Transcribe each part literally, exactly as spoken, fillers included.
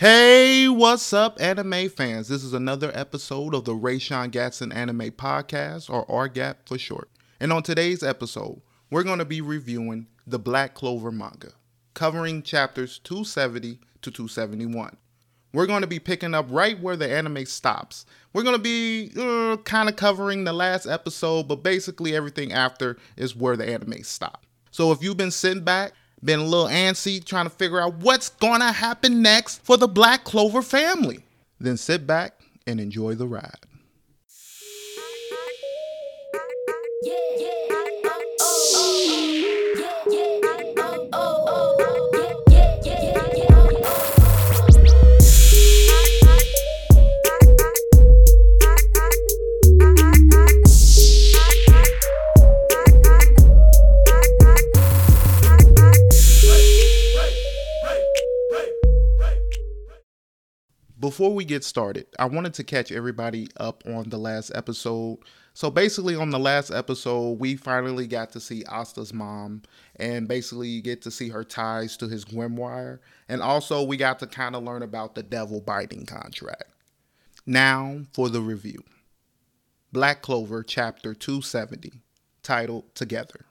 Hey, what's up, anime fans? This is another episode of the Raysean Gadson Anime Podcast, or R GAP for short. And on today's episode, we're going to be reviewing the Black Clover manga, covering chapters two seventy to two seventy-one. We're going to be picking up right where the anime stops. We're going to be uh, kind of covering the last episode, but basically everything after is where the anime stops. So if you've been sitting back, been a little antsy trying to figure out what's going to happen next for the Black Clover family, then sit back and enjoy the ride. Before we get started, I wanted to catch everybody up on the last episode. So basically on the last episode, we finally got to see Asta's mom and basically you get to see her ties to his grimoire. And also we got to kind of learn about the devil binding contract. Now for the review. Black Clover chapter two seventy, titled Together.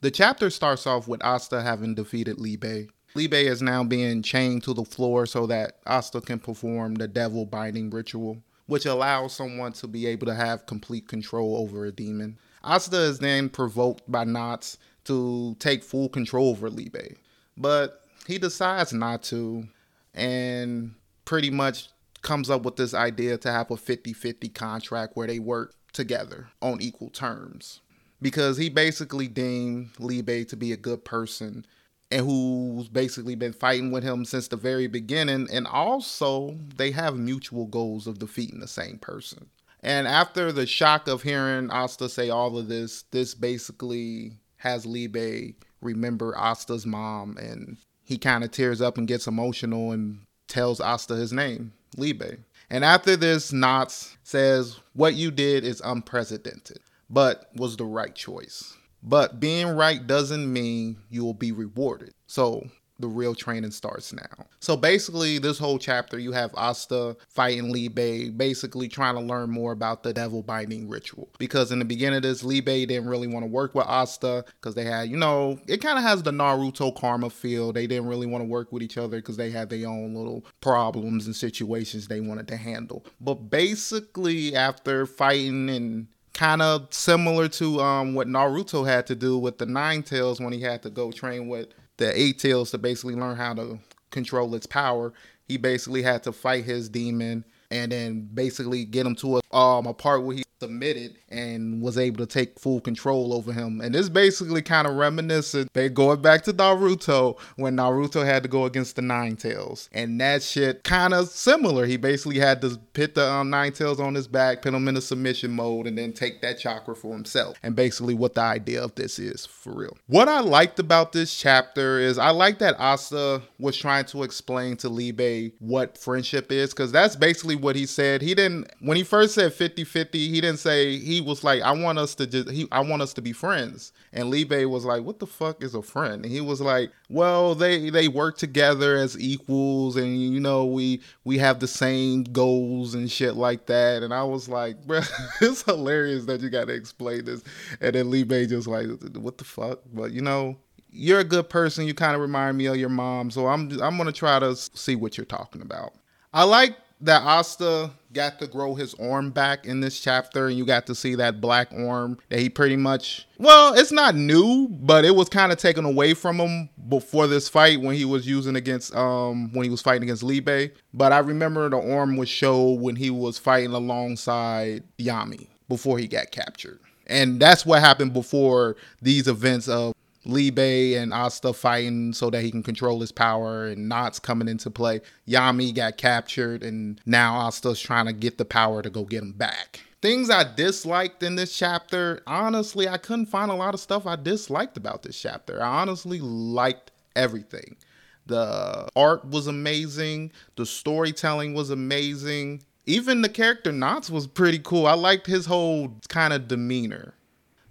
The chapter starts off with Asta having defeated Libay. Libay is now being chained to the floor so that Asta can perform the devil binding ritual, which allows someone to be able to have complete control over a demon. Asta is then provoked by Nacht to take full control over Libay, but he decides not to and pretty much comes up with this idea to have a fifty-fifty contract where they work together on equal terms, because he basically deemed Libay to be a good person and who's basically been fighting with him since the very beginning. And also, they have mutual goals of defeating the same person. And after the shock of hearing Asta say all of this, this basically has Libay remember Asta's mom. And he kind of tears up and gets emotional and tells Asta his name, Libay. And after this, Nacht says, what you did is unprecedented, but was the right choice. But being right doesn't mean you will be rewarded. So the real training starts now. So basically this whole chapter, you have Asta fighting Libay, basically trying to learn more about the devil binding ritual. Because in the beginning of this, Libay didn't really want to work with Asta because they had, you know, it kind of has the Naruto karma feel. They didn't really want to work with each other because they had their own little problems and situations they wanted to handle. But basically after fighting and kind of similar to um, what Naruto had to do with the Nine Tails when he had to go train with the Eight Tails to basically learn how to control its power. He basically had to fight his demon and then basically get him to a, um, a part where he submitted and was able to take full control over him. And this basically kind of reminiscent. They going back to Naruto when Naruto had to go against the Nine Tails. And that shit kind of similar. He basically had to pit the um, Nine Tails on his back, pin him in a submission mode, and then take that chakra for himself. And basically what the idea of this is for real. What I liked about this chapter is I like that Asta was trying to explain to Libay what friendship is, because that's basically what he said. He didn't, when he first said fifty-fifty, he didn't say, he was like, I want us to just he I want us to be friends. And Libay was like, what the fuck is a friend? And he was like, well, they they work together as equals, and you know, we we have the same goals and shit like that. And I was like, bro, it's hilarious that you gotta explain this. And then Libay just like, what the fuck? But you know, you're a good person, you kind of remind me of your mom, so I'm I'm gonna try to see what you're talking about. I like that Asta got to grow his arm back in this chapter, and you got to see that black arm that he pretty much, well, it's not new, but it was kind of taken away from him before this fight when he was using against, um, when he was fighting against Libay. But I remember the arm was shown when he was fighting alongside Yami before he got captured. And that's what happened before these events of Libay and Asta fighting so that he can control his power and Nacht coming into play. Yami got captured and now Asta's trying to get the power to go get him back. Things I disliked in this chapter, honestly, I couldn't find a lot of stuff I disliked about this chapter. I honestly liked everything. The art was amazing. The storytelling was amazing. Even the character Nacht was pretty cool. I liked his whole kind of demeanor.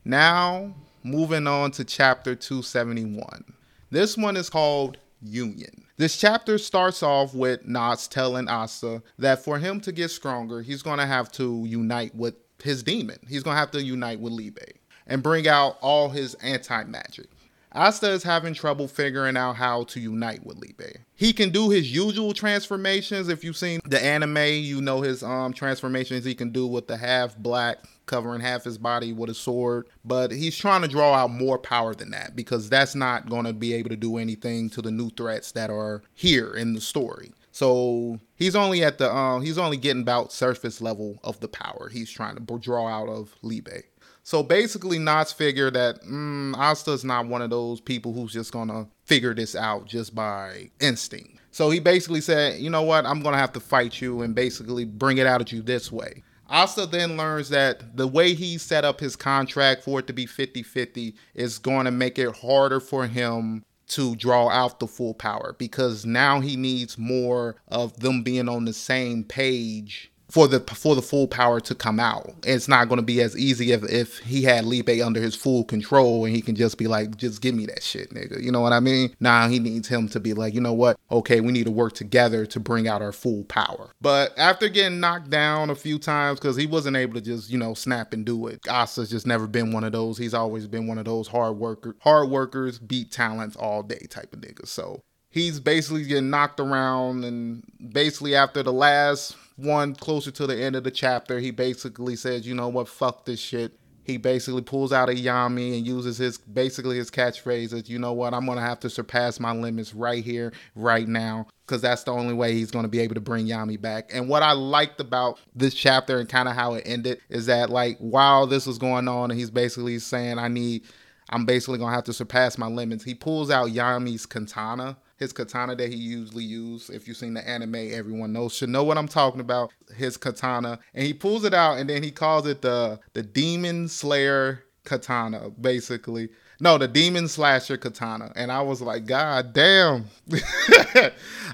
Now, moving on to chapter two seventy-one. This one is called union. This chapter starts off with Nacht telling Asta that for him to get stronger, he's going to have to unite with his demon. He's going to have to unite with Libay and bring out all his anti-magic. Asta is having trouble figuring out how to unite with Libay. He can do his usual transformations. If you've seen the anime, you know his um transformations he can do with the half black covering half his body with a sword. But he's trying to draw out more power than that, because that's not going to be able to do anything to the new threats that are here in the story. So he's only at the um he's only getting about surface level of the power he's trying to draw out of Libay. So basically, Nacht's figured that mm, Asta's not one of those people who's just going to figure this out just by instinct. So he basically said, you know what, I'm going to have to fight you and basically bring it out at you this way. Asta then learns that the way he set up his contract for it to be fifty-fifty is going to make it harder for him to draw out the full power, because now he needs more of them being on the same page for the for the full power to come out. It's not going to be as easy if, if he had Libay under his full control and he can just be like, just give me that shit, nigga. You know what I mean? Nah, he needs him to be like, you know what? Okay, we need to work together to bring out our full power. But after getting knocked down a few times, because he wasn't able to just, you know, snap and do it. Asta's just never been one of those. He's always been one of those hard worker, hard workers, beat talents all day type of nigga. So he's basically getting knocked around, and basically after the last one closer to the end of the chapter, he basically says, you know what, fuck this shit. He basically pulls out a Yami and uses his, basically his catchphrase as, you know what, I'm going to have to surpass my limits right here, right now, because that's the only way he's going to be able to bring Yami back. And what I liked about this chapter and kind of how it ended is that, like, while this was going on and he's basically saying, I need, I'm basically going to have to surpass my limits, he pulls out Yami's katana. His katana that he usually uses. If you've seen the anime, everyone knows, should know what I'm talking about. His katana. And he pulls it out and then he calls it the, the Demon Slayer katana, basically. No, the Demon Slasher katana. And I was like, God damn.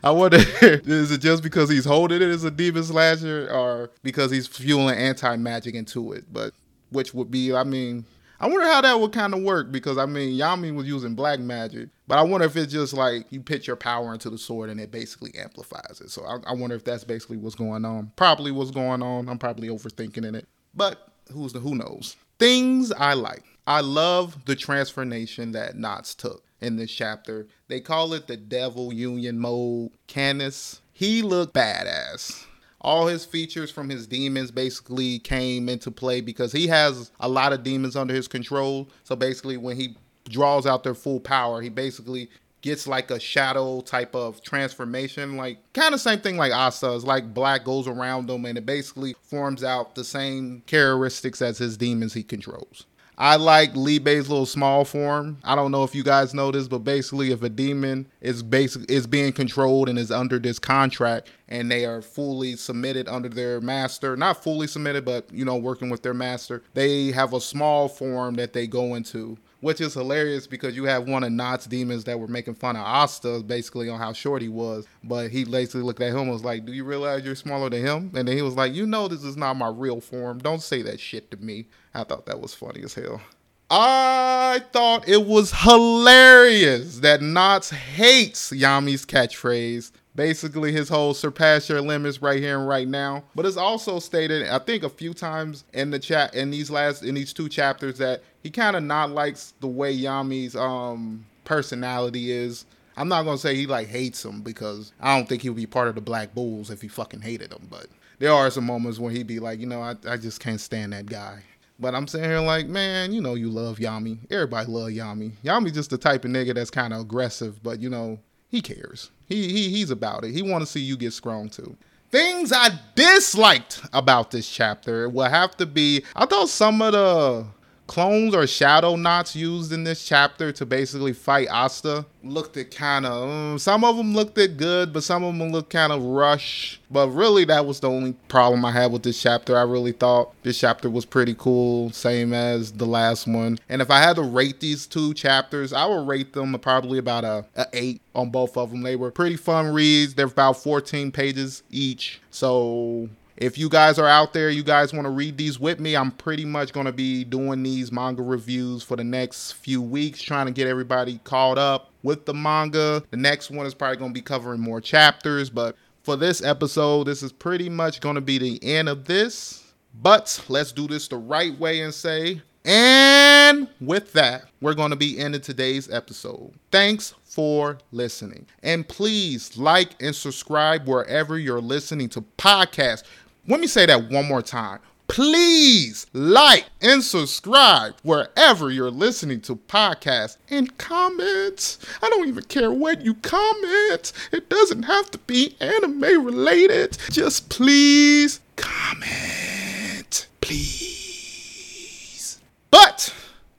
I wonder, is it just because he's holding it as a Demon Slasher, or because he's fueling anti-magic into it? But which would be, I mean, I wonder how that would kind of work, because, I mean, Yami was using black magic, but I wonder if it's just like you pitch your power into the sword and it basically amplifies it. So I, I wonder if that's basically what's going on. Probably what's going on. I'm probably overthinking in it, but who's the, who knows? Things I like. I love the transformation that Nacht took in this chapter. They call it the Devil Union Mode. Canis, he looked badass. All his features from his demons basically came into play, because he has a lot of demons under his control. So basically when he draws out their full power, he basically gets like a shadow type of transformation. Like kind of same thing like Asta. It's like black goes around him and it basically forms out the same characteristics as his demons he controls. I like Libay's little small form. I don't know if you guys know this, but basically if a demon is basic, is being controlled and is under this contract and they are fully submitted under their master, not fully submitted, but, you know, working with their master, they have a small form that they go into, which is hilarious because you have one of Nacht's demons that were making fun of Asta basically on how short he was. But he basically looked at him and was like, do you realize you're smaller than him? And then he was like, you know, this is not my real form. Don't say that shit to me. I thought that was funny as hell. I thought it was hilarious that Nacht hates Yami's catchphrase. Basically his whole surpass your limits right here and right now. But it's also stated, I think a few times in the chat, in these last, in these two chapters, that he kind of not likes the way Yami's um, personality is. I'm not going to say he like hates him, because I don't think he would be part of the Black Bulls if he fucking hated him. But there are some moments when he'd be like, you know, I, I just can't stand that guy. But I'm sitting here like, man, you know, you love Yami. Everybody love Yami. Yami's just the type of nigga that's kind of aggressive, but you know, he cares. He he he's about it. He want to see you get strong too. Things I disliked about this chapter will have to be, I thought some of the clones or shadow knots used in this chapter to basically fight Asta looked at kind of, um, some of them looked at good, but some of them looked kind of rushed. But really that was the only problem I had with this chapter. I really thought this chapter was pretty cool, same as the last one. And if I had to rate these two chapters, I would rate them probably about a, a eight on both of them. They were pretty fun reads. They're about fourteen pages each. So If you guys are out there, you guys want to read these with me, I'm pretty much going to be doing these manga reviews for the next few weeks, trying to get everybody caught up with the manga. The next one is probably going to be covering more chapters, but for this episode, this is pretty much going to be the end of this. But let's do this the right way and say, and with that, we're going to be ending today's episode. Thanks for listening. And please like and subscribe wherever you're listening to podcasts. Let me say that one more time. Please like and subscribe wherever you're listening to podcasts. And comment. I don't even care what you comment. It doesn't have to be anime related. Just please comment. Please. But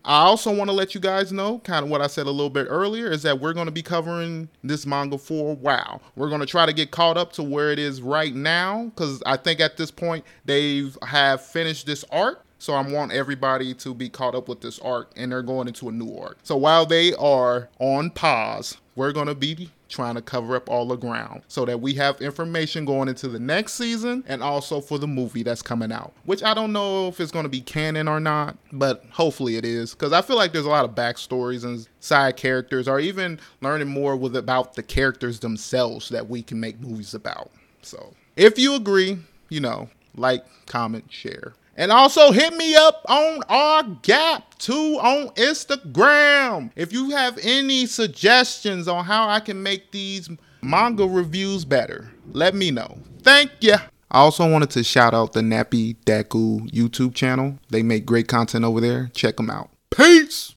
I also want to let you guys know, kind of what I said a little bit earlier, is that we're going to be covering this manga for a while. We're going to try to get caught up to where it is right now, because I think at this point they have finished this arc. So I want everybody to be caught up with this arc, and they're going into a new arc. So while they are on pause, we're going to be trying to cover up all the ground so that we have information going into the next season, and also for the movie that's coming out, which I don't know if it's going to be canon or not, but hopefully it is, because I feel like there's a lot of backstories and side characters, or even learning more with about the characters themselves that we can make movies about. So if you agree, you know, like, comment, share. And also hit me up on R G A P two on Instagram. If you have any suggestions on how I can make these manga reviews better, let me know. Thank you. I also wanted to shout out the Nappy Deku YouTube channel. They make great content over there. Check them out. Peace.